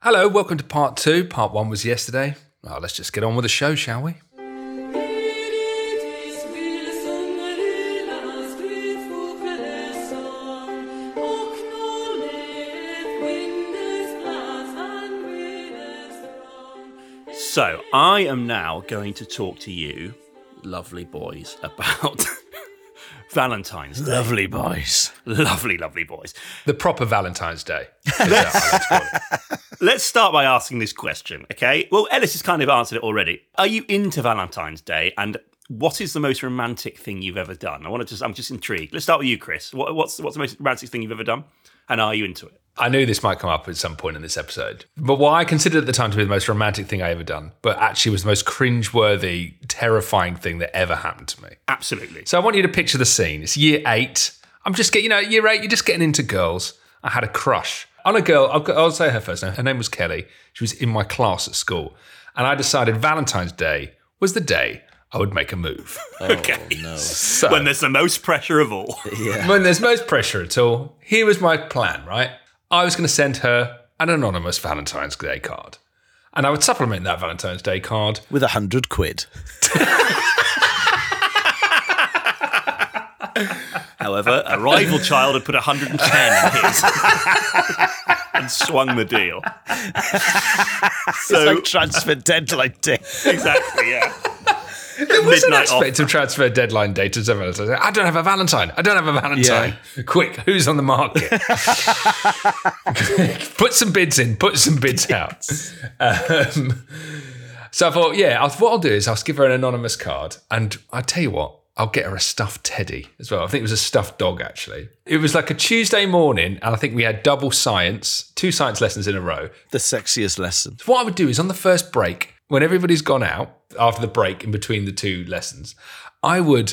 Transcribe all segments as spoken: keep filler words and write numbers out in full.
Hello, welcome to part two. Part one was yesterday. Well, let's just get on with the show, shall we? So, I am now going to talk to you, lovely boys, about Valentine's Day. Lovely boys. Lovely, lovely boys. The proper Valentine's Day. Let's start by asking this question, okay? Well, Ellis has kind of answered it already. Are you into Valentine's Day, and what is the most romantic thing you've ever done? I want to just, I'm just intrigued. Let's start with you, Chris. What, what's what's the most romantic thing you've ever done, and are you into it? I knew this might come up at some point in this episode, but what I considered at the time to be the most romantic thing I ever done, but actually was the most cringeworthy, terrifying thing that ever happened to me. Absolutely. So I want you to picture the scene. It's year eight. I'm just getting, you know, year eight, you're just getting into girls. I had a crush on a girl. I've got, I'll say her first name. Her name was Kelly. She was in my class at school. And I decided Valentine's Day was the day I would make a move. Oh, okay. No. So, when there's the most pressure of all. Yeah. When there's most pressure at all. Here was my plan, right? I was going to send her an anonymous Valentine's Day card. And I would supplement that Valentine's Day card with a hundred quid. However, a rival child had put one hundred ten in his and swung the deal. So, it's like transfer deadline day. Exactly, yeah. There was an aspect of transfer deadline day to Valentine's Day. I don't have a Valentine. I don't have a Valentine. Yeah. Quick, who's on the market? Put some bids in. Put some bids out. Um, so I thought, yeah, I'll, what I'll do is I'll give her an anonymous card, and I tell you what, I'll get her a stuffed teddy as well. I think it was a stuffed dog, actually. It was like a Tuesday morning, and I think we had double science, two science lessons in a row. The sexiest lesson. So what I would do is on the first break, when everybody's gone out, after the break in between the two lessons, I would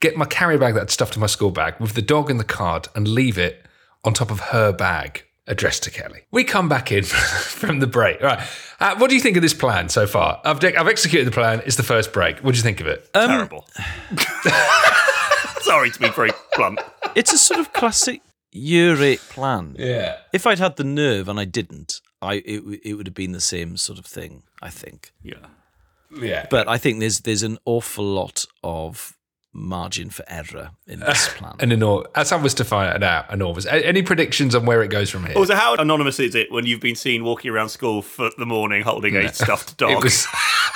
get my carry bag that I'd stuffed in my school bag with the dog in the card and leave it on top of her bag addressed to Kelly. We come back in from the break. All right. Uh, what do you think of this plan so far? I've, de- I've executed the plan. It's the first break. What do you think of it? Um, Terrible. Sorry to be very blunt. It's a sort of classic year eight plan. Yeah. If I'd had the nerve and I didn't, I it it would have been the same sort of thing, I think. Yeah, yeah. But I think there's there's an awful lot of margin for error in this plan. An enormous, as I was to find out, enormous. Any predictions on where it goes from here? Also, how anonymous is it when you've been seen walking around school for the morning holding no. a stuffed dog? It was,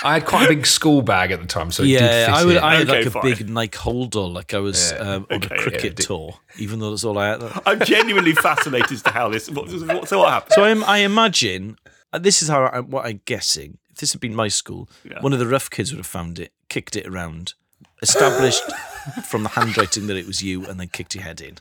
I had quite a big school bag at the time, so it yeah, did fit I, would, I had okay, like fine. a big Nike holder, like I was yeah. um, on okay, a cricket yeah, tour, even though that's all I had. I'm genuinely fascinated as to how this. What, what, so what happened? So I'm, I imagine uh, this is how I, what I'm guessing. If this had been my school, yeah. one of the rough kids would have found it, kicked it around. Established from the handwriting that it was you, and then kicked your head in.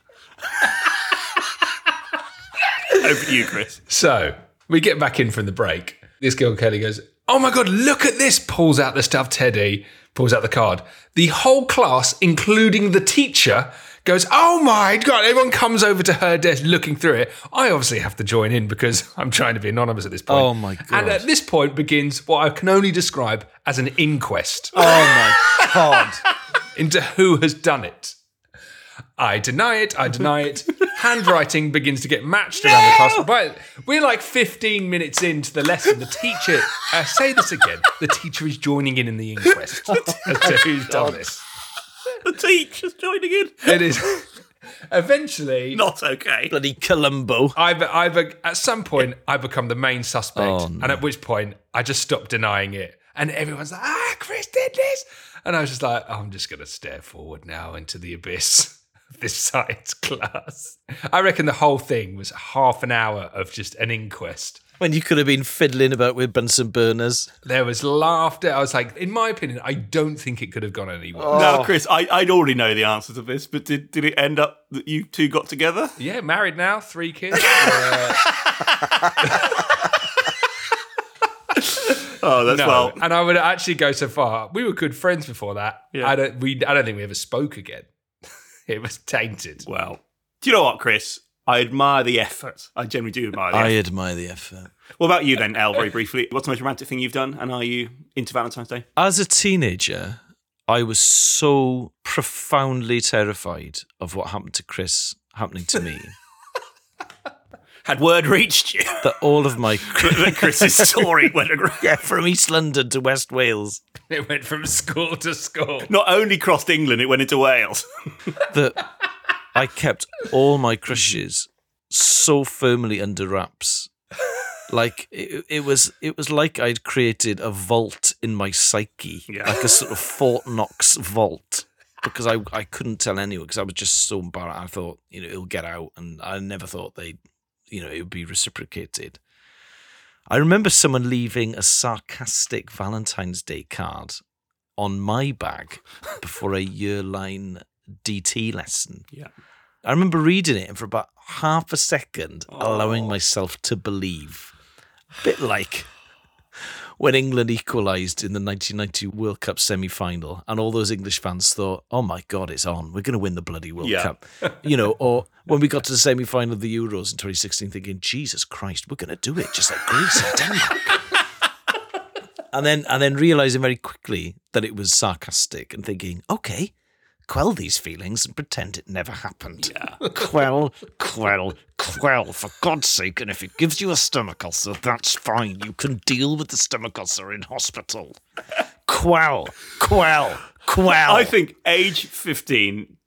Over to you, Chris. So we get back in from the break. This girl, Kelly, goes, "Oh my God, look at this!" Pulls out the stuffed teddy, pulls out the card. The whole class, including the teacher, goes, "Oh my God!" Everyone comes over to her desk looking through it. I obviously have to join in because I'm trying to be anonymous at this point. Oh my God. And at this point begins what I can only describe as an inquest. Oh my God. Into who has done it. I deny it, I deny it. Handwriting begins to get matched around no! the class. We're like fifteen minutes into the lesson. The teacher, I uh, say this again, the teacher is joining in in the inquest as to who's done this. The teacher's joining in. It is. Eventually, not okay. Bloody Columbo. I've, I've, at some point, I become the main suspect, oh, no. and at which point, I just stopped denying it. And everyone's like, "Ah, Chris did this," and I was just like, oh, "I'm just going to stare forward now into the abyss of this science class." I reckon the whole thing was half an hour of just an inquest. When you could have been fiddling about with Bunsen burners. There was laughter. I was like, in my opinion, I don't think it could have gone anywhere. Oh. Now, Chris, I, I already know the answer to this, but did, did it end up that you two got together? Yeah, married now, three kids. uh... oh, that's no, well. And I would actually go so far. We were good friends before that. Yeah. I don't. We. I don't think we ever spoke again. It was tainted. Well, do you know what, Chris? I admire the effort. I generally do admire the effort. I admire the effort. What about you then, El, very briefly? What's the most romantic thing you've done, and are you into Valentine's Day? As a teenager, I was so profoundly terrified of what happened to Chris happening to me. Had word reached you? That all of my... that Chris's story went around. Yeah, from East London to West Wales. It went from school to school. Not only crossed England, it went into Wales. That... I kept all my crushes so firmly under wraps. Like, it, it was it was like I'd created a vault in my psyche, yeah. like a sort of Fort Knox vault, because I, I couldn't tell anyone, because I was just so embarrassed. I thought, you know, it'll get out, and I never thought they'd, you know, it would be reciprocated. I remember someone leaving a sarcastic Valentine's Day card on my bag before a year-line D T lesson. Yeah, I remember reading it, and for about half a second, oh. allowing myself to believe. A bit like when England equalised in the nineteen ninety World Cup semi-final, and all those English fans thought, "Oh my God, it's on! We're going to win the bloody World yeah. Cup," you know. Or when we got to the semi-final of the Euros in twenty sixteen, thinking, "Jesus Christ, we're going to do it!" Just like Greece and Denmark. And then, and then realising very quickly that it was sarcastic, and thinking, "Okay, quell these feelings and pretend it never happened." Yeah. Quell, quell, quell, for God's sake. And if it gives you a stomach ulcer, that's fine. You can deal with the stomach ulcer in hospital. Quell, quell, quell. I think age fifteen,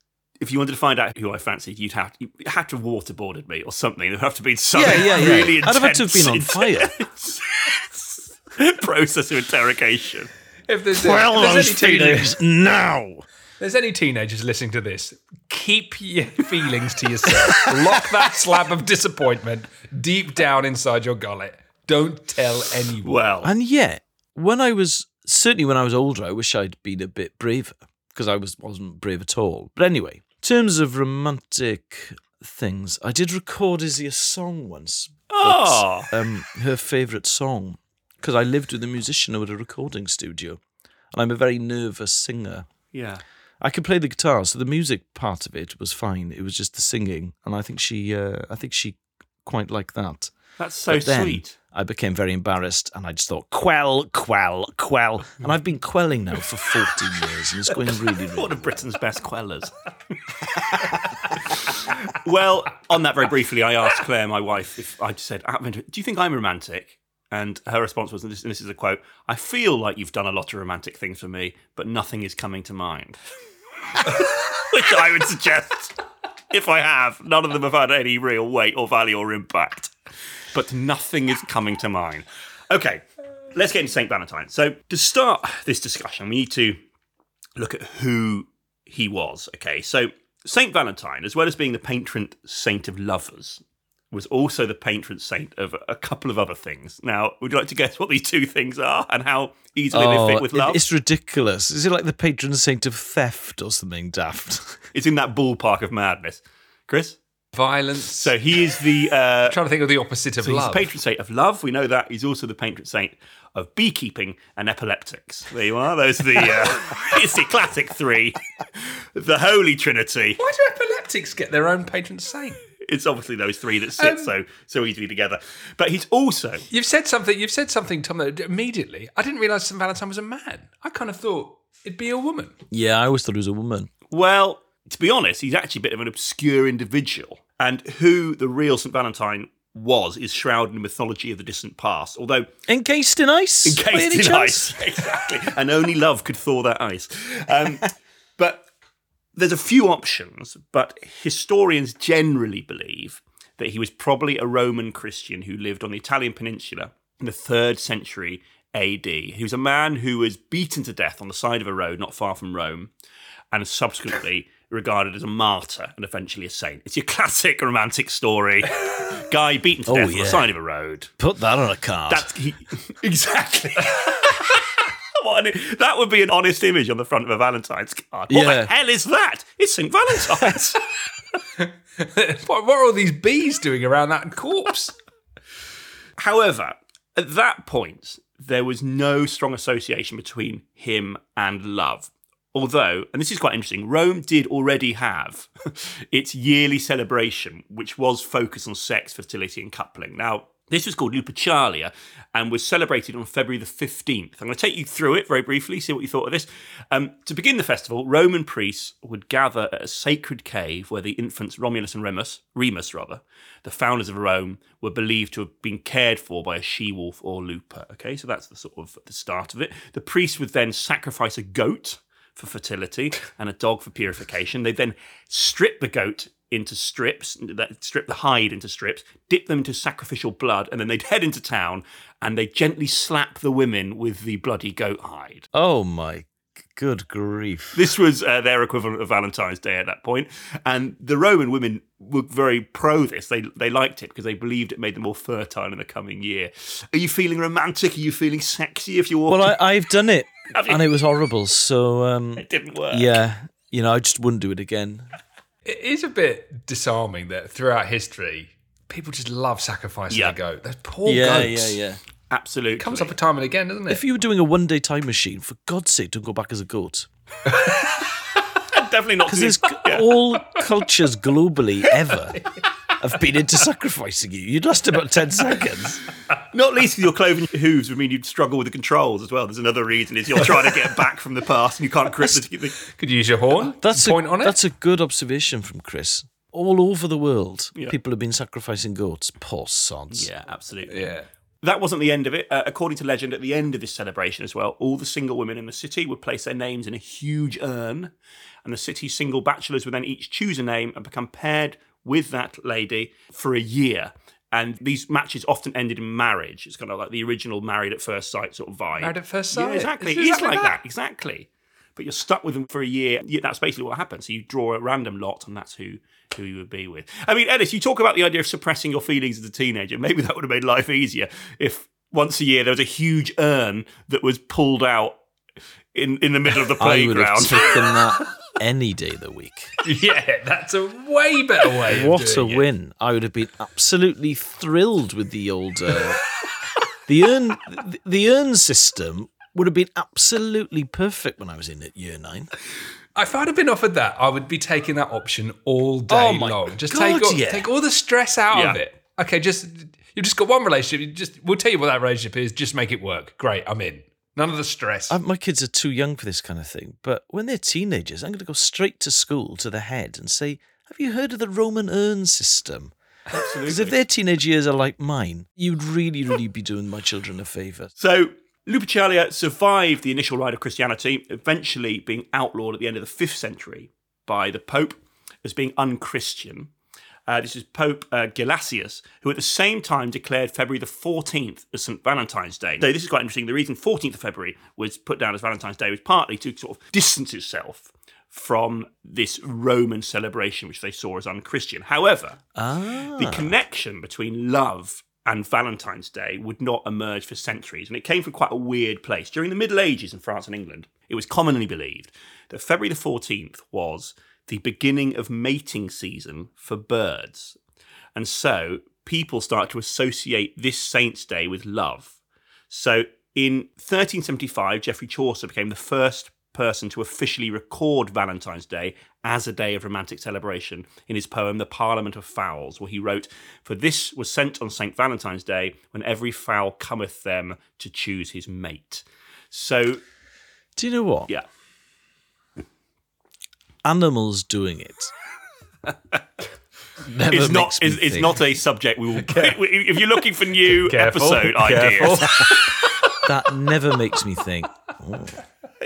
if you wanted to find out who I fancied, you'd have, you'd have to have waterboarded me or something. There would have to be something yeah, yeah, yeah. really intense. I'd have to have been on fire. Process of interrogation. If there's, quell if there's those feelings now. There's any teenagers listening to this, keep your feelings to yourself. Lock that slab of disappointment deep down inside your gullet. Don't tell anyone. Well, and yet, when I was, certainly when I was older, I wish I'd been a bit braver, because I was, wasn't brave at all. But anyway, in terms of romantic things, I did record Izzy a song once. Oh! But, um, her favourite song, because I lived with a musician who had a recording studio, and I'm a very nervous singer. Yeah. I could play the guitar, so the music part of it was fine. It was just the singing, and I think she, uh, I think she quite liked that. That's so but then sweet. I became very embarrassed, and I just thought, quell, quell, quell, and I've been quelling now for fourteen years, and it's going really, really. One of Britain's best quellers. Well, on that very briefly, I asked Claire, my wife, if I just said, "Do you think I'm romantic?" And her response was, and this, and this is a quote: "I feel like you've done a lot of romantic things for me, but nothing is coming to mind." Which I would suggest, if I have, none of them have had any real weight or value or impact. But nothing is coming to mind. Okay, let's get into Saint Valentine. So to start this discussion, we need to look at who he was. Okay, so Saint Valentine, as well as being the patron saint of lovers, was also the patron saint of a couple of other things. Now, would you like to guess what these two things are and how easily oh, they fit with love? It's ridiculous. Is it like the patron saint of theft or something daft? It's in that ballpark of madness. Chris? Violence. So he is the... Uh, I'm trying to think of the opposite of so love. He's the patron saint of love. We know that. He's also the patron saint of beekeeping and epileptics. There you are. Those are the... Uh, it's the classic three. The Holy Trinity. Why do epileptics get their own patron saint? It's obviously those three that sit um, so so easily together. But he's also... You've said something, You've said something, Tom, that immediately... I didn't realise Saint Valentine was a man. I kind of thought it'd be a woman. Yeah, I always thought it was a woman. Well, to be honest, he's actually a bit of an obscure individual. And who the real Saint Valentine was is shrouded in mythology of the distant past. Although... Encased in ice? Encased in chance? ice, exactly. And only love could thaw that ice. Um, but There's a few options, but historians generally believe that he was probably a Roman Christian who lived on the Italian peninsula in the third century A D. He was a man who was beaten to death on the side of a road not far from Rome and subsequently regarded as a martyr and eventually a saint. It's your classic romantic story. Guy beaten to oh, death yeah. on the side of a road. Put that on a card. That's, he, exactly. What an, that would be an honest image on the front of a Valentine's card. What yeah. the hell is that? It's Saint Valentine's. what, what are all these bees doing around that corpse? However, at that point, there was no strong association between him and love. Although, and this is quite interesting, Rome did already have its yearly celebration, which was focused on sex, fertility and coupling. Now, this was called Lupercalia and was celebrated on February the fifteenth. I'm going to take you through it very briefly, see what you thought of this. Um, to begin the festival, Roman priests would gather at a sacred cave where the infants Romulus and Remus, Remus rather, the founders of Rome, were believed to have been cared for by a she-wolf or Luper. Okay, so that's the sort of the start of it. The priests would then sacrifice a goat for fertility and a dog for purification. They then strip the goat into strips, strip the hide into strips, dip them into sacrificial blood, and then they'd head into town and they'd gently slap the women with the bloody goat hide. Oh my good grief. This was uh, their equivalent of Valentine's Day at that point. And the Roman women were very pro this. They they liked it because they believed it made them more fertile in the coming year. Are you feeling romantic? Are you feeling sexy if you're walking? Well, I, I've done it and it was horrible. So um, it didn't work. Yeah. You know, I just wouldn't do it again. It is a bit disarming that throughout history, people just love sacrificing yeah. a goat. Those poor yeah, goats. Yeah, yeah, yeah. Absolutely. It comes up a time and again, doesn't it? If you were doing a one-day time machine, for God's sake, don't go back as a goat. Definitely not. Because yeah. all cultures globally ever have been into sacrificing you. You'd last about ten seconds. Not least with your cloven hooves would mean you'd struggle with the controls as well. There's another reason is you're trying to get back from the past and you can't grip the... Could you use your horn? That's point a, on it. That's a good observation from Chris. All over the world, yeah. people have been sacrificing goats. Poor sods. Yeah, absolutely. Yeah. That wasn't the end of it. Uh, according to legend, at the end of this celebration as well, all the single women in the city would place their names in a huge urn, and the city's single bachelors would then each choose a name and become paired with that lady for a year. And these matches often ended in marriage. It's kind of like the original Married at First Sight sort of vibe. Married at First Sight. Yeah, exactly. It's, it's exactly like that. that. Exactly. But you're stuck with them for a year. That's basically what happens. So you draw a random lot, and that's who, who you would be with. I mean, Ellis, you talk about the idea of suppressing your feelings as a teenager. Maybe that would have made life easier if once a year there was a huge urn that was pulled out in, in the middle of the playground. I would have taken that any day of the week. Yeah, that's a way better way. What of doing a win. It. I would have been absolutely thrilled with the old uh, the urn the, the urn system. Would have been absolutely perfect when I was in it, year nine. If I'd have been offered that, I would be taking that option all day oh long. Just God, take, all, yeah. take all the stress out yeah. of it. Okay, just you've just got one relationship. You just we'll tell you what that relationship is. Just make it work. Great, I'm in. None of the stress. I, my kids are too young for this kind of thing. But when they're teenagers, I'm going to go straight to school to the head and say, "Have you heard of the Roman urn system?" Absolutely. Because if their teenage years are like mine, you'd really, really be doing my children a favour. So. Lupercalia survived the initial ride of Christianity, eventually being outlawed at the end of the fifth century by the Pope as being unchristian. Uh, this is Pope uh, Gelasius, who at the same time declared February the fourteenth as Saint Valentine's Day. So this is quite interesting. The reason fourteenth of February was put down as Valentine's Day was partly to sort of distance itself from this Roman celebration, which they saw as unchristian. However, ah. the connection between love and Valentine's Day would not emerge for centuries, and it came from quite a weird place. During the Middle Ages in France and England, it was commonly believed that February the fourteenth was the beginning of mating season for birds. And so people start to associate this saint's day with love. So in thirteen seventy-five, Geoffrey Chaucer became the first person to officially record Valentine's Day as a day of romantic celebration in his poem The Parliament of Fowls, where he wrote, "For this was sent on Saint Valentine's Day, when every fowl cometh them to choose his mate." So, do you know what? Yeah. Animals doing it. Never it's not. It's, it's not a subject we will. If you're looking for new careful, episode careful. ideas, that never makes me think. Oh.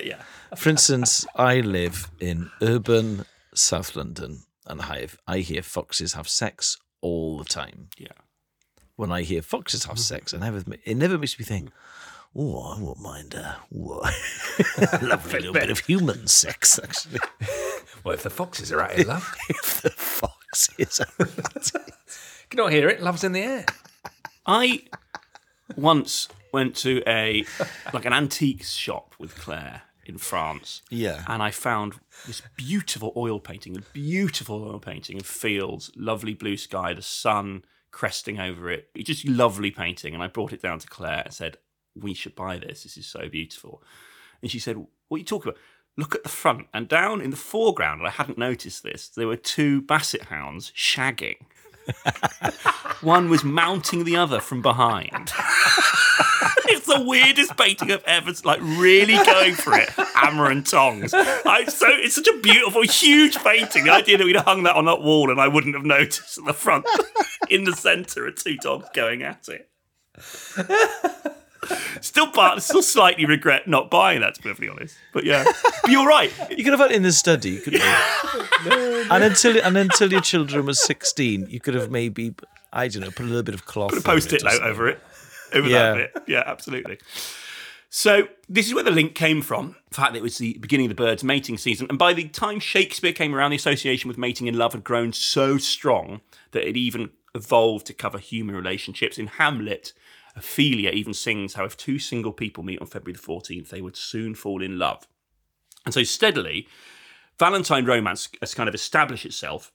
Yeah. For instance, I live in urban South London, and I, I hear foxes have sex all the time. Yeah. When I hear foxes have sex, I never, it never makes me think, oh, I won't mind a lovely little bit of human sex, actually. Well, if the foxes are at it, love. If the foxes are at it. You cannot hear it. Love's in the air. I once went to a like an antiques shop with Claire in France. Yeah. And I found this beautiful oil painting, a beautiful oil painting of fields, lovely blue sky, the sun cresting over it. It's just lovely painting. And I brought it down to Claire and said, we should buy this. This is so beautiful. And she said, what are you talking about? Look at the front. And down in the foreground, and I hadn't noticed this, there were two basset hounds shagging. One was mounting the other from behind. It's the weirdest painting I've ever, like, really going for it. Hammer and tongs. I, so it's such a beautiful, huge painting. The idea that we'd have hung that on that wall and I wouldn't have noticed at the front, in the centre, are two dogs going at it. Still, part, still slightly regret not buying that, to be perfectly honest. But yeah, but you're right. You could have had it in the study, couldn't you? no, no. And until and until your children were sixteen, you could have maybe, I don't know, put a little bit of cloth. Put a post-it note over it, over yeah. that bit. Yeah, absolutely. So this is where the link came from, the fact that it was the beginning of the birds' mating season. And by the time Shakespeare came around, the association with mating and love had grown so strong that it even evolved to cover human relationships. In Hamlet, Ophelia even sings how if two single people meet on February the fourteenth, they would soon fall in love. And so steadily, Valentine romance has kind of established itself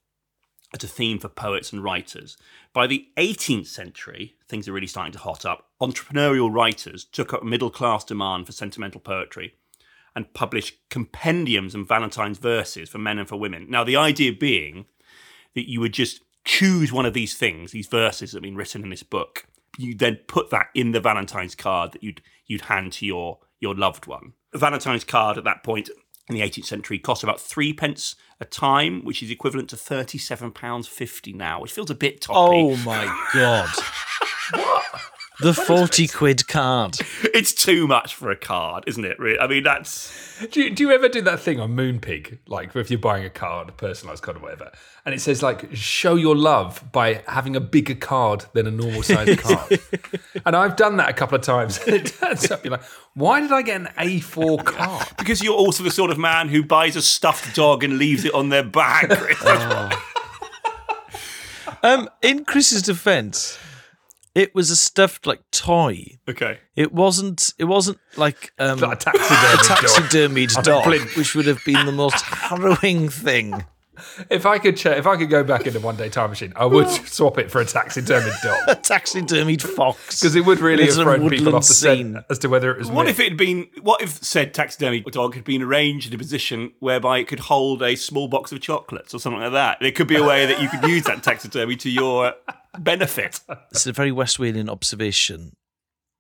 as a theme for poets and writers. By the eighteenth century, things are really starting to hot up. Entrepreneurial writers took up middle-class demand for sentimental poetry and published compendiums and Valentine's verses for men and for women. Now, the idea being that you would just choose one of these things, these verses that have been written in this book, you then put that in the Valentine's card that you'd you'd hand to your, your loved one. A Valentine's card at that point in the eighteenth century cost about three pence a time, which is equivalent to thirty-seven pounds fifty now, which feels a bit toppy. Oh, my God. What? The forty quid card. It's too much for a card, isn't it? I mean, that's... Do you, do you ever do that thing on Moonpig? Like, if you're buying a card, a personalised card or whatever, and it says, like, show your love by having a bigger card than a normal-sized card. And I've done that a couple of times. And it turns up, you're like, why did I get an A four card? Because you're also the sort of man who buys a stuffed dog and leaves it on their back. Oh. um, in Chris's defence... It was a stuffed like toy. Okay. It wasn't. It wasn't like um, a taxidermied dog, dog which would have been the most harrowing thing. If I could, ch- if I could go back in a one-day time machine, I would swap it for a taxidermied dog, a taxidermied fox, because it would really have thrown people off the scene as to whether it was. What me. if it had been? What if said taxidermied dog had been arranged in a position whereby it could hold a small box of chocolates or something like that? There could be a way that you could use that taxidermy to your benefit. It's a very West Walian observation.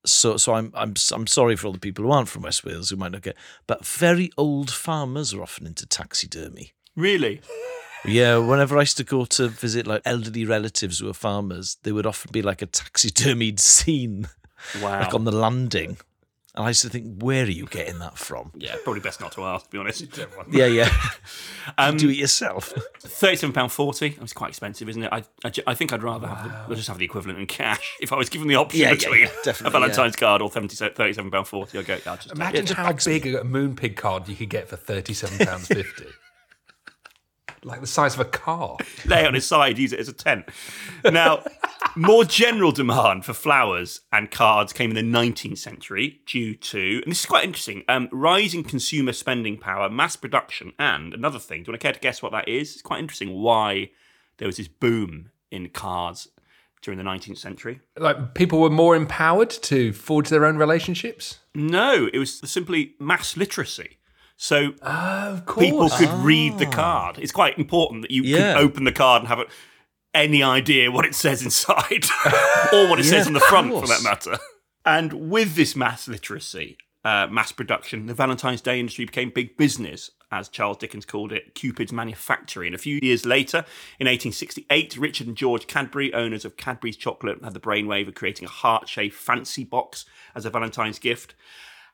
So, so I'm, I'm, I'm sorry for all the people who aren't from West Wales who might not get. But very old farmers are often into taxidermy. Really? Yeah. Whenever I used to go to visit like elderly relatives who are farmers, there would often be like a taxidermied scene, wow, like on the landing. And I used to think, where are you getting that from? Yeah, probably best not to ask, to be honest. yeah, yeah. um, do it yourself. thirty-seven pounds forty. That's quite expensive, isn't it? I, I, I think I'd rather wow. have the, just have the equivalent in cash. If I was given the option yeah, between yeah, yeah, a Valentine's yeah. card or thirty-seven pounds forty, I'd go, I'll just imagine it. How big a Moonpig card you could get for thirty-seven pounds fifty. Like the size of a car. Lay on its side, use it as a tent. Now, more general demand for flowers and cards came in the nineteenth century due to, and this is quite interesting, um, rising consumer spending power, mass production, and another thing. Do you want to care to guess what that is? It's quite interesting why there was this boom in cards during the nineteenth century. Like people were more empowered to forge their own relationships? No, it was simply mass literacy. So oh, of course. people could oh. read the card. It's quite important that you yeah. can open the card and have any idea what it says inside or what it yeah, says on the front, for that matter. And with this mass literacy, uh, mass production, the Valentine's Day industry became big business, as Charles Dickens called it, Cupid's Manufactory. And a few years later, in eighteen sixty-eight, Richard and George Cadbury, owners of Cadbury's Chocolate, had the brainwave of creating a heart-shaped fancy box as a Valentine's gift.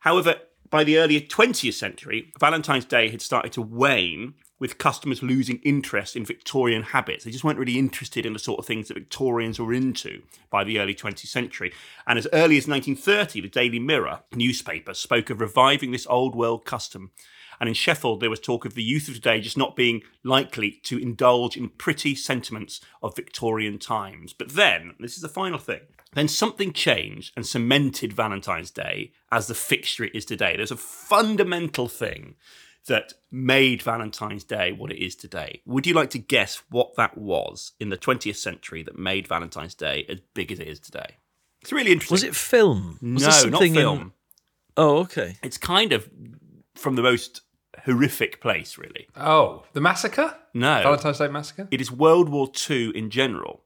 However, by the early twentieth century, Valentine's Day had started to wane, with customers losing interest in Victorian habits. They just weren't really interested in the sort of things that Victorians were into by the early twentieth century. And as early as nineteen thirty, the Daily Mirror newspaper spoke of reviving this old world custom. And in Sheffield, there was talk of the youth of today just not being likely to indulge in pretty sentiments of Victorian times. But then, this is the final thing, then something changed and cemented Valentine's Day as the fixture it is today. There's a fundamental thing that made Valentine's Day what it is today. Would you like to guess what that was in the twentieth century that made Valentine's Day as big as it is today? It's really interesting. Was it film? No, was not film. In... Oh, okay. It's kind of from the most horrific place, really. Oh, the massacre? No. Valentine's Day massacre? It is World War Two in general.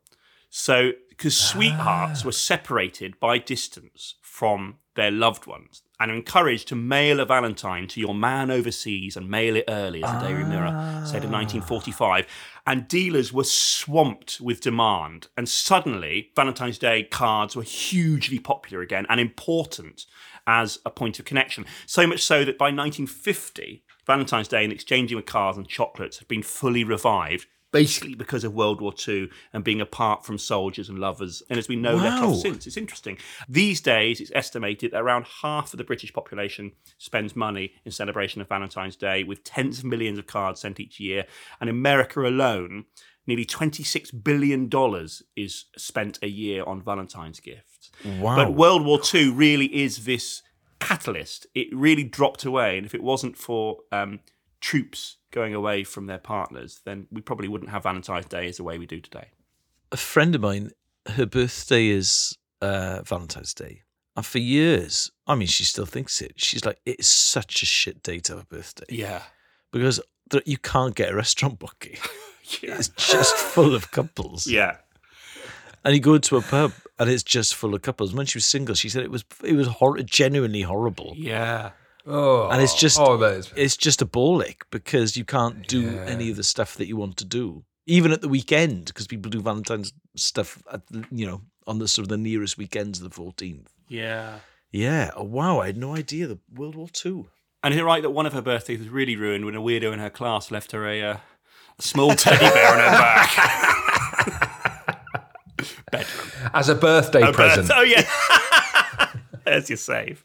So, because sweethearts ah. were separated by distance from their loved ones and are encouraged to mail a Valentine to your man overseas and mail it early, as the ah. Daily Mirror said in nineteen forty-five. And dealers were swamped with demand. And suddenly, Valentine's Day cards were hugely popular again and important as a point of connection. So much so that by nineteen fifty, Valentine's Day and exchanging of cards and chocolates had been fully revived, basically because of World War Two and being apart from soldiers and lovers, and as we know, wow. left off since. It's interesting. These days, it's estimated that around half of the British population spends money in celebration of Valentine's Day, with tens of millions of cards sent each year. And in America alone, nearly twenty-six billion dollars is spent a year on Valentine's gifts. Wow. But World War Two really is this catalyst. It really dropped away, and if it wasn't for um, troops going away from their partners, then we probably wouldn't have Valentine's Day as the way we do today. A friend of mine, her birthday is uh, Valentine's Day. And for years, I mean, she still thinks it. She's like, it's such a shit day to have a birthday. Yeah. Because you can't get a restaurant booking. Yeah. It's just full of couples. Yeah. And you go to a pub and it's just full of couples. When she was single, she said it was it was hor- genuinely horrible. Yeah. Oh, and it's just oh, it's just a ball ache because you can't do yeah. any of the stuff that you want to do, even at the weekend, because people do Valentine's stuff at, you know, on the sort of the nearest weekends of the fourteenth. Yeah, yeah. Oh, wow, I had no idea the World War Two. And you're right that one of her birthdays was really ruined when a weirdo in her class left her a, uh, a small teddy bear on her back bedroom as a birthday a present. Birth- oh yeah, there's your save.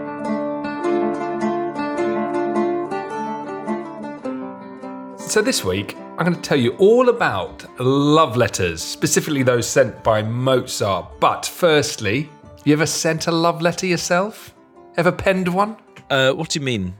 So this week, I'm going to tell you all about love letters, specifically those sent by Mozart. But firstly, you ever sent a love letter yourself? Ever penned one? Uh, what do you mean?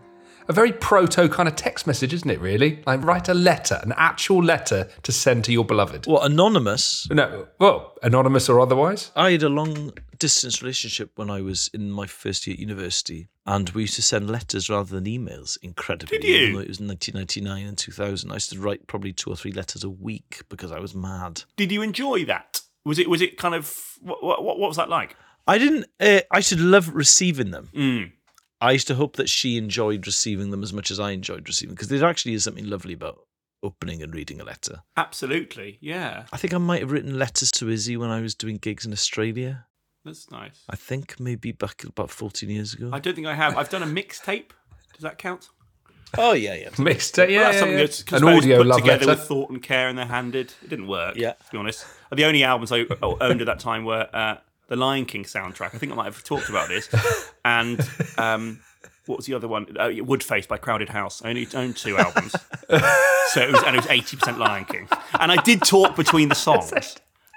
A very proto kind of text message, isn't it, really? Like, write a letter, an actual letter to send to your beloved. What, anonymous? No, well, anonymous or otherwise. I had a long-distance relationship when I was in my first year at university. And we used to send letters rather than emails, incredibly. Did you? Even though it was nineteen ninety-nine and two thousand, I used to write probably two or three letters a week because I was mad. Did you enjoy that? Was it was it kind of, what what, what was that like? I didn't, uh, I used to love receiving them. Mm. I used to hope that she enjoyed receiving them as much as I enjoyed receiving them, because there actually is something lovely about opening and reading a letter. Absolutely, yeah. I think I might have written letters to Izzy when I was doing gigs in Australia. That's nice. I think maybe back about fourteen years ago. I don't think I have. I've done a mixtape. Does that count? Oh, yeah, yeah. Mixtape, yeah, well, that's yeah, something yeah. That's an audio put love together letter. With thought and care and they're handed. It didn't work, yeah. to be honest. The only albums I owned at that time were uh, The Lion King soundtrack. I think I might have talked about this. And um, what was the other one? Uh, Woodface by Crowded House. I only owned two albums. so it was, and it was eighty percent Lion King. And I did talk between the songs.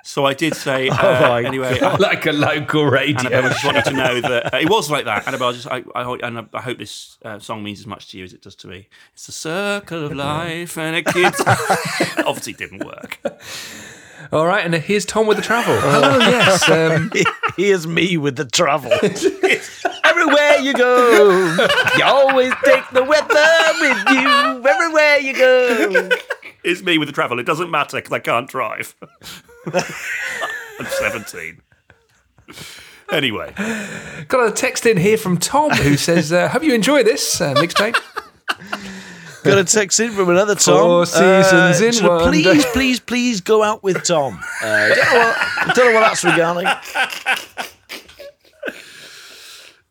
So I did say, uh, oh anyway, God, like a local radio. Annabelle, I just wanted to know that uh, it was like that. Annabelle, just, I, I, I, I hope this uh, song means as much to you as it does to me. It's the circle of life and it keeps. Obviously, didn't work. All right, and here's Tom with the travel. Hello, yes. Um... Here's me with the travel. you go. You always take the weather with you everywhere you go. It's me with the travel. It doesn't matter because I can't drive. I'm seventeen. Anyway. Got a text in here from Tom who says, uh, hope you enjoy this uh, mixtape. Got a text in from another Tom. Four seasons uh, in so one. Please, please, please go out with Tom. Uh, don't, know what, don't know what that's regarding.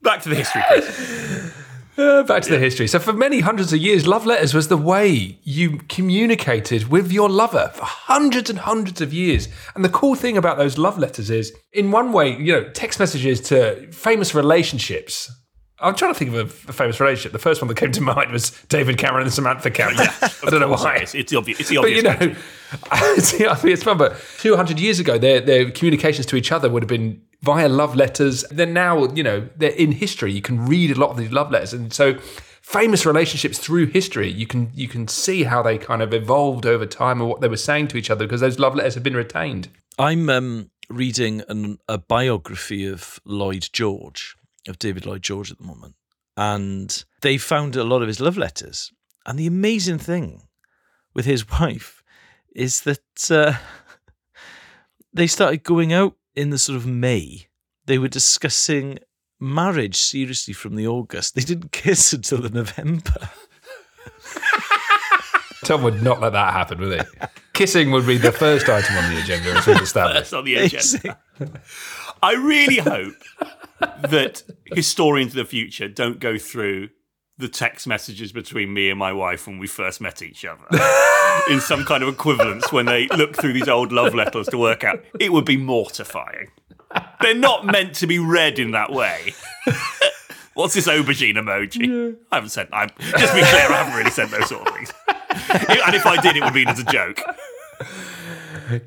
Back to the history. Uh, back to yeah. the history. So for many hundreds of years, love letters was the way you communicated with your lover for hundreds and hundreds of years. And the cool thing about those love letters is, in one way, you know, text messages to famous relationships. I'm trying to think of a, a famous relationship. The first one that came to mind was David Cameron and Samantha Cameron. Yeah, I don't know why. It's, it's the obvious. It's the obvious. But, you know, it's the obvious one. But two hundred years ago, their their communications to each other would have been via love letters. Then now, you know, they're in history. You can read a lot of these love letters, and so famous relationships through history. You can you can see how they kind of evolved over time and what they were saying to each other because those love letters have been retained. I'm um, reading an, a biography of Lloyd George. of David Lloyd George at the moment. And they found a lot of his love letters. And the amazing thing with his wife is that uh, they started going out in the sort of May. They were discussing marriage seriously from the August. They didn't kiss until the November. Tom would not let that happen, would he? Kissing would be the first item on the agenda, as we've established. First on the agenda. I really hope that historians of the future don't go through the text messages between me and my wife when we first met each other in some kind of equivalence when they look through these old love letters to work out. It would be mortifying. They're not meant to be read in that way. What's this aubergine emoji? Yeah. I haven't said... I'm, just to be clear, I haven't really said those sort of things. And if I did, it would mean as a joke.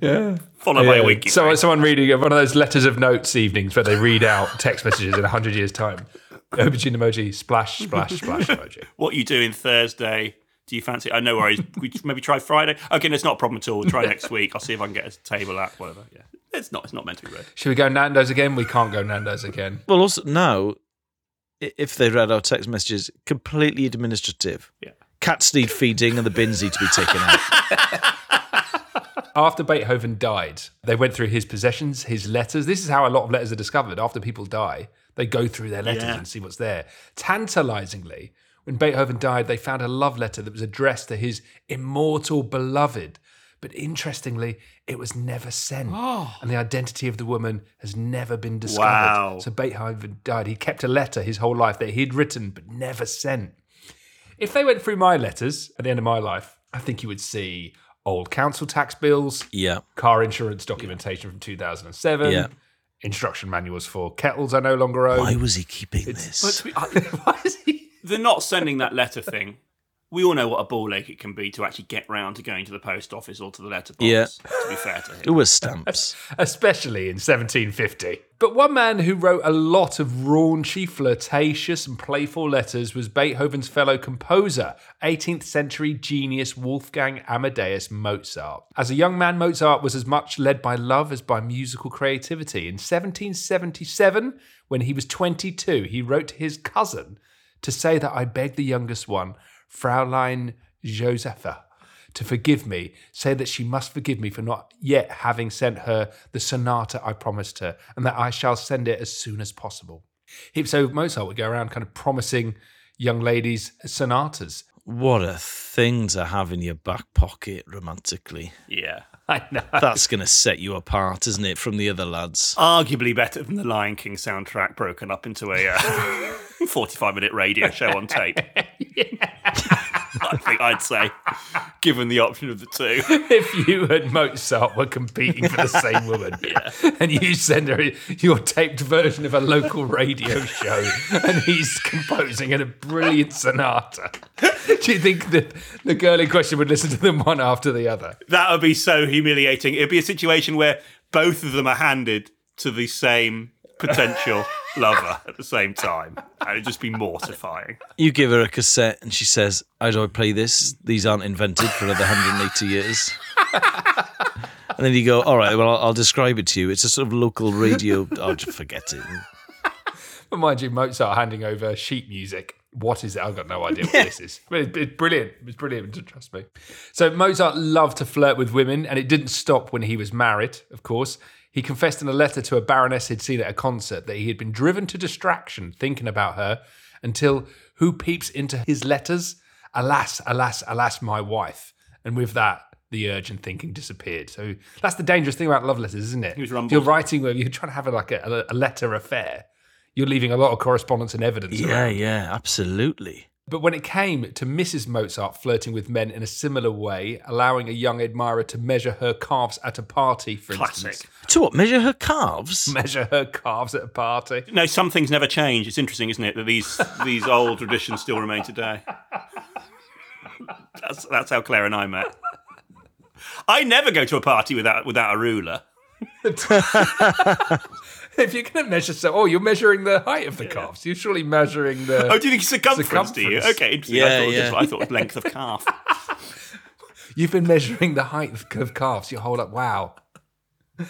Yeah. Followed yeah. by a winky. So, someone reading one of those letters of notes evenings where they read out text messages in one hundred years' time. Aubergine emoji, splash, splash, splash emoji. What are you doing Thursday? Do you fancy? Oh, no worries. We maybe try Friday. Okay, no, it's not a problem at all. We'll try next week. I'll see if I can get a table out, whatever. Yeah. It's not, it's not meant to be read. Should we go Nando's again? We can't go Nando's again. Well, also, now, if they read our text messages, completely administrative. Yeah. Cats need feeding and the bins need to be taken out. After Beethoven died, they went through his possessions, his letters. This is how a lot of letters are discovered. After people die, they go through their letters yeah. and see what's there. Tantalizingly, when Beethoven died, they found a love letter that was addressed to his immortal beloved. But interestingly, it was never sent. Oh. And the identity of the woman has never been discovered. Wow. So Beethoven died. He kept a letter his whole life that he'd written but never sent. If they went through my letters at the end of my life, I think you would see... old council tax bills, yeah. car insurance documentation yeah. from two thousand seven, yeah. instruction manuals for kettles I no longer own. Why was he keeping it's, this? We, I, why is he? The not sending that letter thing, we all know what a ball ache it can be to actually get round to going to the post office or to the letterbox, yeah. to be fair to him. It was stamps. Especially in seventeen fifty. But one man who wrote a lot of raunchy, flirtatious and playful letters was Beethoven's fellow composer, eighteenth century genius Wolfgang Amadeus Mozart. As a young man, Mozart was as much led by love as by musical creativity. In seventeen seventy-seven, when he was twenty-two, he wrote to his cousin to say that I beg the youngest one, Fraulein Josepha, to forgive me, say that she must forgive me for not yet having sent her the sonata I promised her, and that I shall send it as soon as possible. So Mozart would go around kind of promising young ladies sonatas. What a thing to have in your back pocket romantically. Yeah, I know. That's going to set you apart, isn't it, from the other lads? Arguably better than the Lion King soundtrack broken up into a uh, forty-five minute radio show on tape. Yeah. I think I'd say, given the option of the two. If you and Mozart were competing for the same woman yeah. and you send her your taped version of a local radio show and he's composing in a brilliant sonata, do you think that the girl in question would listen to them one after the other? That would be so humiliating. It'd be a situation where both of them are handed to the same potential lover at the same time. It'd just be mortifying. You give her a cassette and she says, how do I play this? These aren't invented for another one hundred eighty years. And then you go, all right, well, I'll, I'll describe it to you. It's a sort of local radio... I'll just forget it. Mind you, Mozart handing over sheet music. What is it? I've got no idea what this is. I mean, it, it's brilliant. It's brilliant, trust me. So Mozart loved to flirt with women, and it didn't stop when he was married, of course. He confessed in a letter to a baroness he'd seen at a concert that he had been driven to distraction thinking about her until who peeps into his letters? Alas, alas, alas, my wife. And with that, the urge and thinking disappeared. So that's the dangerous thing about love letters, isn't it? He was rumbled. If you're writing, you're trying to have a, like a, a letter affair, you're leaving a lot of correspondence and evidence yeah, around. Yeah, yeah, absolutely. But when it came to Missus Mozart flirting with men in a similar way, allowing a young admirer to measure her calves at a party, for Classic. instance. To what? Measure her calves? Measure her calves at a party. No, some things never change. It's interesting, isn't it, that these these old traditions still remain today. That's, that's how Claire and I met. I never go to a party without without a ruler. If you're going to measure so, oh, you're measuring the height of the yeah. calves. You're surely measuring the. Oh, do you think circumference? circumference. Do you? Okay, interesting. Yeah, I, thought yeah. was, I thought it was length of calf. You've been measuring the height of calves. You hold up. Wow.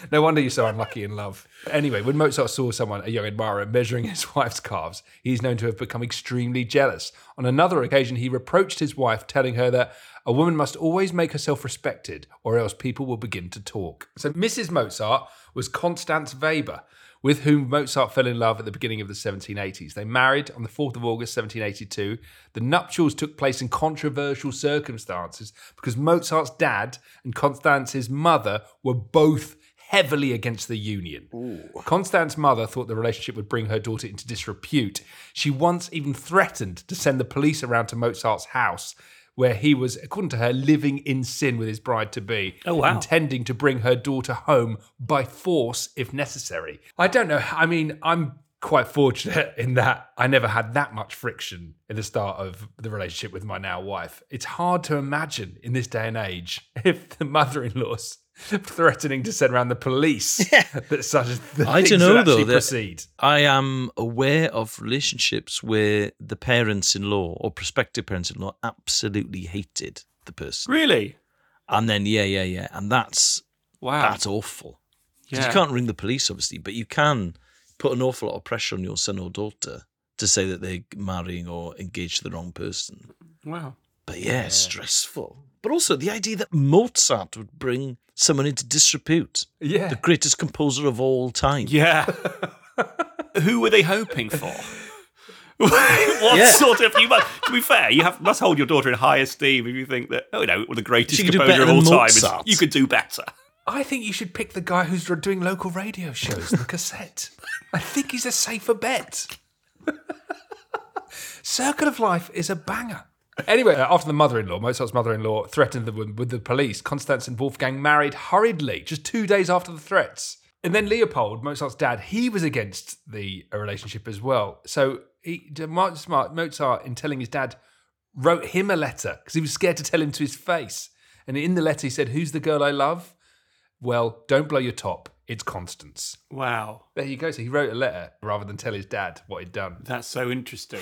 No wonder you're so unlucky in love. Anyway, when Mozart saw someone, a young admirer, measuring his wife's calves, he's known to have become extremely jealous. On another occasion, he reproached his wife, telling her that a woman must always make herself respected, or else people will begin to talk. So Missus Mozart was Constance Weber, with whom Mozart fell in love at the beginning of the seventeen eighties. They married on the fourth of August, seventeen eighty-two. The nuptials took place in controversial circumstances because Mozart's dad and Constance's mother were both heavily against the union. Ooh. Constance's mother thought the relationship would bring her daughter into disrepute. She once even threatened to send the police around to Mozart's house, where he was, according to her, living in sin with his bride-to-be, oh, wow. intending to bring her daughter home by force if necessary. I don't know. I mean, I'm quite fortunate in that I never had that much friction at the start of the relationship with my now wife. It's hard to imagine in this day and age if the mother-in-law's threatening to send around the police yeah. that such the I don't know, though, proceed. I am aware of relationships where the parents-in-law or prospective parents-in-law absolutely hated the person. Really? And then, yeah, yeah, yeah. And that's, wow. that's awful. Yeah. You can't ring the police, obviously, but you can put an awful lot of pressure on your son or daughter to say that they're marrying or engaged to the wrong person. Wow. But yeah, yeah, stressful. But also the idea that Mozart would bring someone into disrepute. Yeah. The greatest composer of all time. Yeah. Who were they hoping for? what yeah. sort of... You must, to be fair, you have, must hold your daughter in high esteem if you think that, oh, no, the greatest composer of all time. Is, you could do better. I think you should pick the guy who's doing local radio shows, the cassette. I think he's a safer bet. Circle of Life is a banger. Anyway, after the mother-in-law, Mozart's mother-in-law threatened the woman with the police, Constance and Wolfgang married hurriedly, just two days after the threats. And then Leopold, Mozart's dad, he was against the relationship as well. So he, Mozart, in telling his dad, wrote him a letter because he was scared to tell him to his face. And in the letter he said, who's the girl I love? Well, don't blow your top. It's Constance. Wow. There you go. So he wrote a letter rather than tell his dad what he'd done. That's so interesting.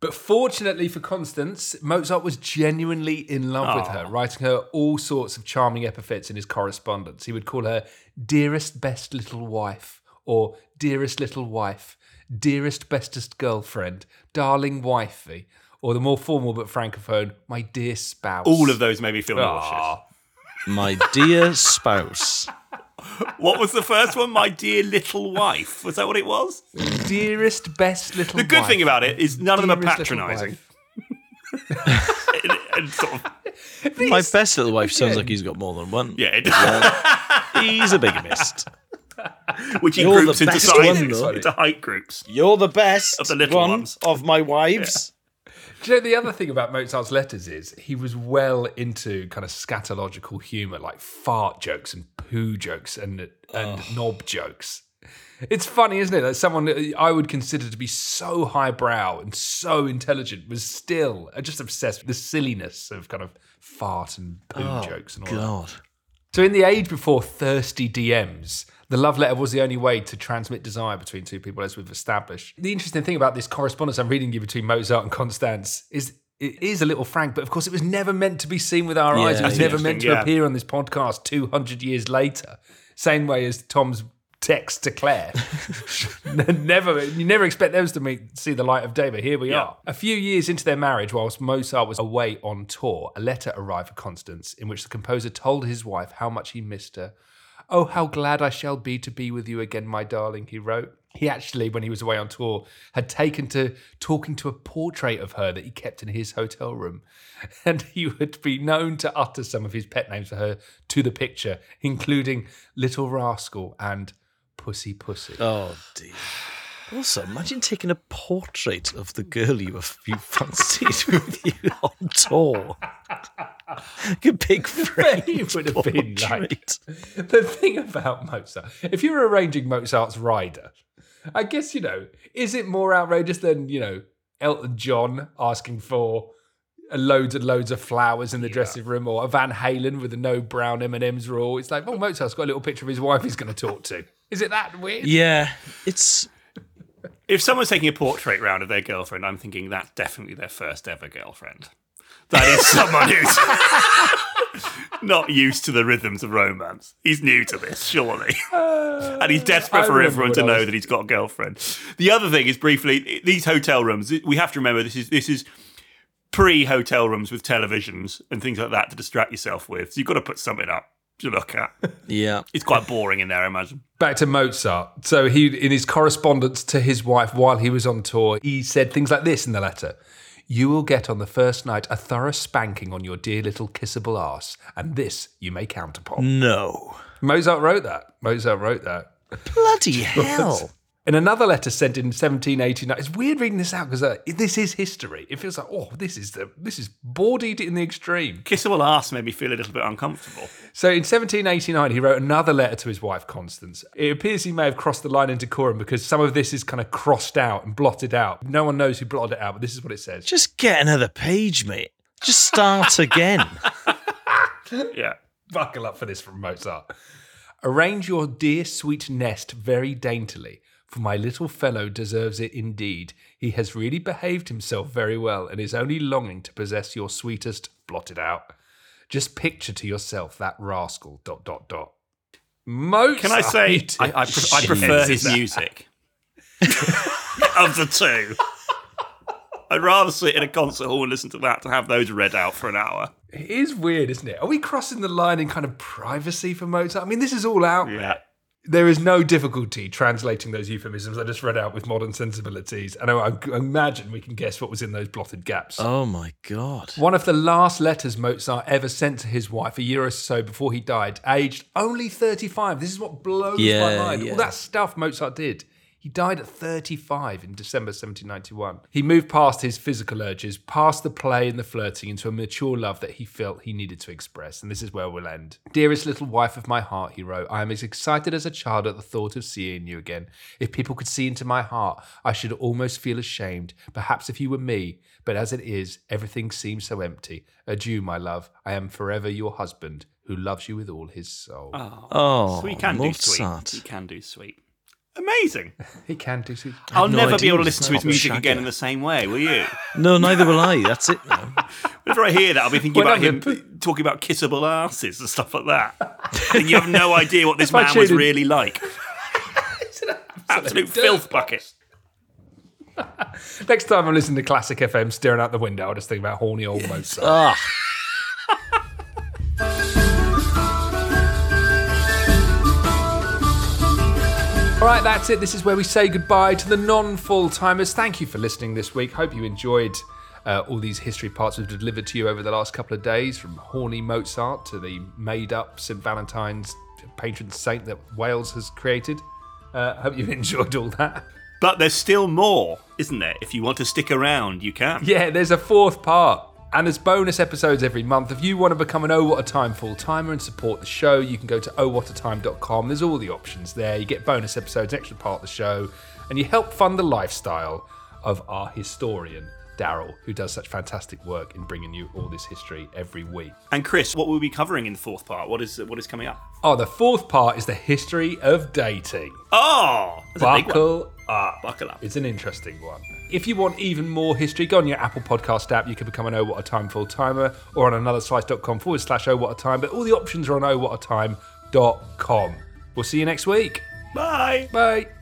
But fortunately for Constance, Mozart was genuinely in love oh. with her, writing her all sorts of charming epithets in his correspondence. He would call her dearest best little wife, or dearest little wife, dearest bestest girlfriend, darling wifey, or the more formal but francophone, my dear spouse. All of those made me feel nauseous. My dear spouse. What was the first one? My dear little wife. Was that what it was? Dearest best little wife. The good wife. thing about it is none Dearest of them are patronising. and, and sort of, my best little wife sounds yeah. like he's got more than one. Yeah, it does. Well, he's a bigamist. Which he You're groups into sizes, one, into height groups. You're the best of the little one ones. Of my wives. Yeah. Do you know the other thing about Mozart's letters is he was well into kind of scatological humour, like fart jokes and poo jokes and and oh. knob jokes. It's funny, isn't it, that someone I would consider to be so highbrow and so intelligent was still just obsessed with the silliness of kind of fart and poo oh, jokes and all God. that. So in the age before thirsty D Ms, the love letter was the only way to transmit desire between two people, as we've established. The interesting thing about this correspondence I'm reading you between Mozart and Constance is it is a little frank, but of course it was never meant to be seen with our yeah, eyes. It was never meant to yeah. appear on this podcast two hundred years later. Same way as Tom's text to Claire. never, you never expect those to meet, see the light of day, but here we yeah. are. A few years into their marriage, whilst Mozart was away on tour, a letter arrived for Constance in which the composer told his wife how much he missed her. "Oh, how glad I shall be to be with you again, my darling," he wrote. He actually, when he was away on tour, had taken to talking to a portrait of her that he kept in his hotel room. And he would be known to utter some of his pet names for her to the picture, including Little Rascal and Pussy Pussy. Oh, dear. Also, imagine taking a portrait of the girl you fancied with you on tour. Like a big friend would have been like. The thing about Mozart, if you were arranging Mozart's rider, I guess, you know, is it more outrageous than, you know, Elton John asking for loads and loads of flowers in the yeah. dressing room, or a Van Halen with a no brown M and M's rule? It's like, oh, Mozart's got a little picture of his wife he's going to talk to. Is it that weird? Yeah, it's... If someone's taking a portrait round of their girlfriend, I'm thinking that's definitely their first ever girlfriend. That is someone who's not used to the rhythms of romance. He's new to this, surely. Uh, and he's desperate I for everyone to know that he's got a girlfriend. The other thing is, briefly, these hotel rooms, we have to remember this is this is pre-hotel rooms with televisions and things like that to distract yourself with. So you've got to put something up to look at. Yeah. It's quite boring in there, I imagine. Back to Mozart. So he, in his correspondence to his wife while he was on tour, he said things like this in the letter. "You will get on the first night a thorough spanking on your dear little kissable arse, and this you may count upon." No. Mozart wrote that. Mozart wrote that. Bloody hell. In another letter sent in seventeen eighty-nine, it's weird reading this out because uh, this is history. It feels like, oh, this is the this is bawdy in the extreme. Kissable arse made me feel a little bit uncomfortable. So in seventeen eighty-nine, he wrote another letter to his wife, Constance. It appears he may have crossed the line in decorum because some of this is kind of crossed out and blotted out. No one knows who blotted it out, but this is what it says. Just get another page, mate. Just start again. Yeah. Buckle up for this from Mozart. "Arrange your dear sweet nest very daintily, for my little fellow deserves it indeed. He has really behaved himself very well and is only longing to possess your sweetest," blotted out. "Just picture to yourself that rascal, dot, dot, dot." Mozart. Can I say, I, I, pre- I prefer his music. Of the two. I'd rather sit in a concert hall and listen to that to have those read out for an hour. It is weird, isn't it? Are we crossing the line in kind of privacy for Mozart? I mean, this is all out yeah. there. There is no difficulty translating those euphemisms I just read out with modern sensibilities, and I imagine we can guess what was in those blotted gaps. Oh, my God. One of the last letters Mozart ever sent to his wife a year or so before he died, aged only thirty-five. This is what blows yeah, my mind. Yeah. All that stuff Mozart did. He died at thirty-five in December seventeen ninety-one. He moved past his physical urges, past the play and the flirting, into a mature love that he felt he needed to express. And this is where we'll end. "Dearest little wife of my heart," he wrote, "I am as excited as a child at the thought of seeing you again. If people could see into my heart, I should almost feel ashamed, perhaps if you were me. But as it is, everything seems so empty. Adieu, my love. I am forever your husband, who loves you with all his soul." Oh, oh so he can Mozart. do sweet. He can do sweet. Amazing. He can do. So I'll no never idea. be able to listen to his music again in the same way, will you? No, neither will I. That's it, though. Whenever I hear that, I'll be thinking well, about him p- talking about kissable asses and stuff like that. And you have no idea what this man was really like. It's an absolute, absolute filth bucket. Next time I'm listening to Classic F M, staring out the window, I'll just think about horny old Mozart. Ugh. All right, that's it. This is where we say goodbye to the non-full-timers. Thank you for listening this week. Hope you enjoyed uh, all these history parts we've delivered to you over the last couple of days, from horny Mozart to the made-up Saint Valentine's patron saint that Wales has created. Uh, hope you've enjoyed all that. But there's still more, isn't there? If you want to stick around, you can. Yeah, there's a fourth part. And there's bonus episodes every month. If you want to become an Oh What A Time full-timer and support the show, you can go to oh what a time dot com. There's all the options there. You get bonus episodes, extra part of the show, and you help fund the lifestyle of our historian, Daryl, who does such fantastic work in bringing you all this history every week. And Chris, what will we be covering in the fourth part? What is what is coming up? Oh, the fourth part is the history of dating. Oh! Buckle up. Buckle up. It's an interesting one. If you want even more history, go on your Apple Podcast app. You can become an Oh What A Time full-timer, or on anotherslice.com forward slash Oh What A Time. But all the options are on oh what a time dot com. We'll see you next week. Bye. Bye.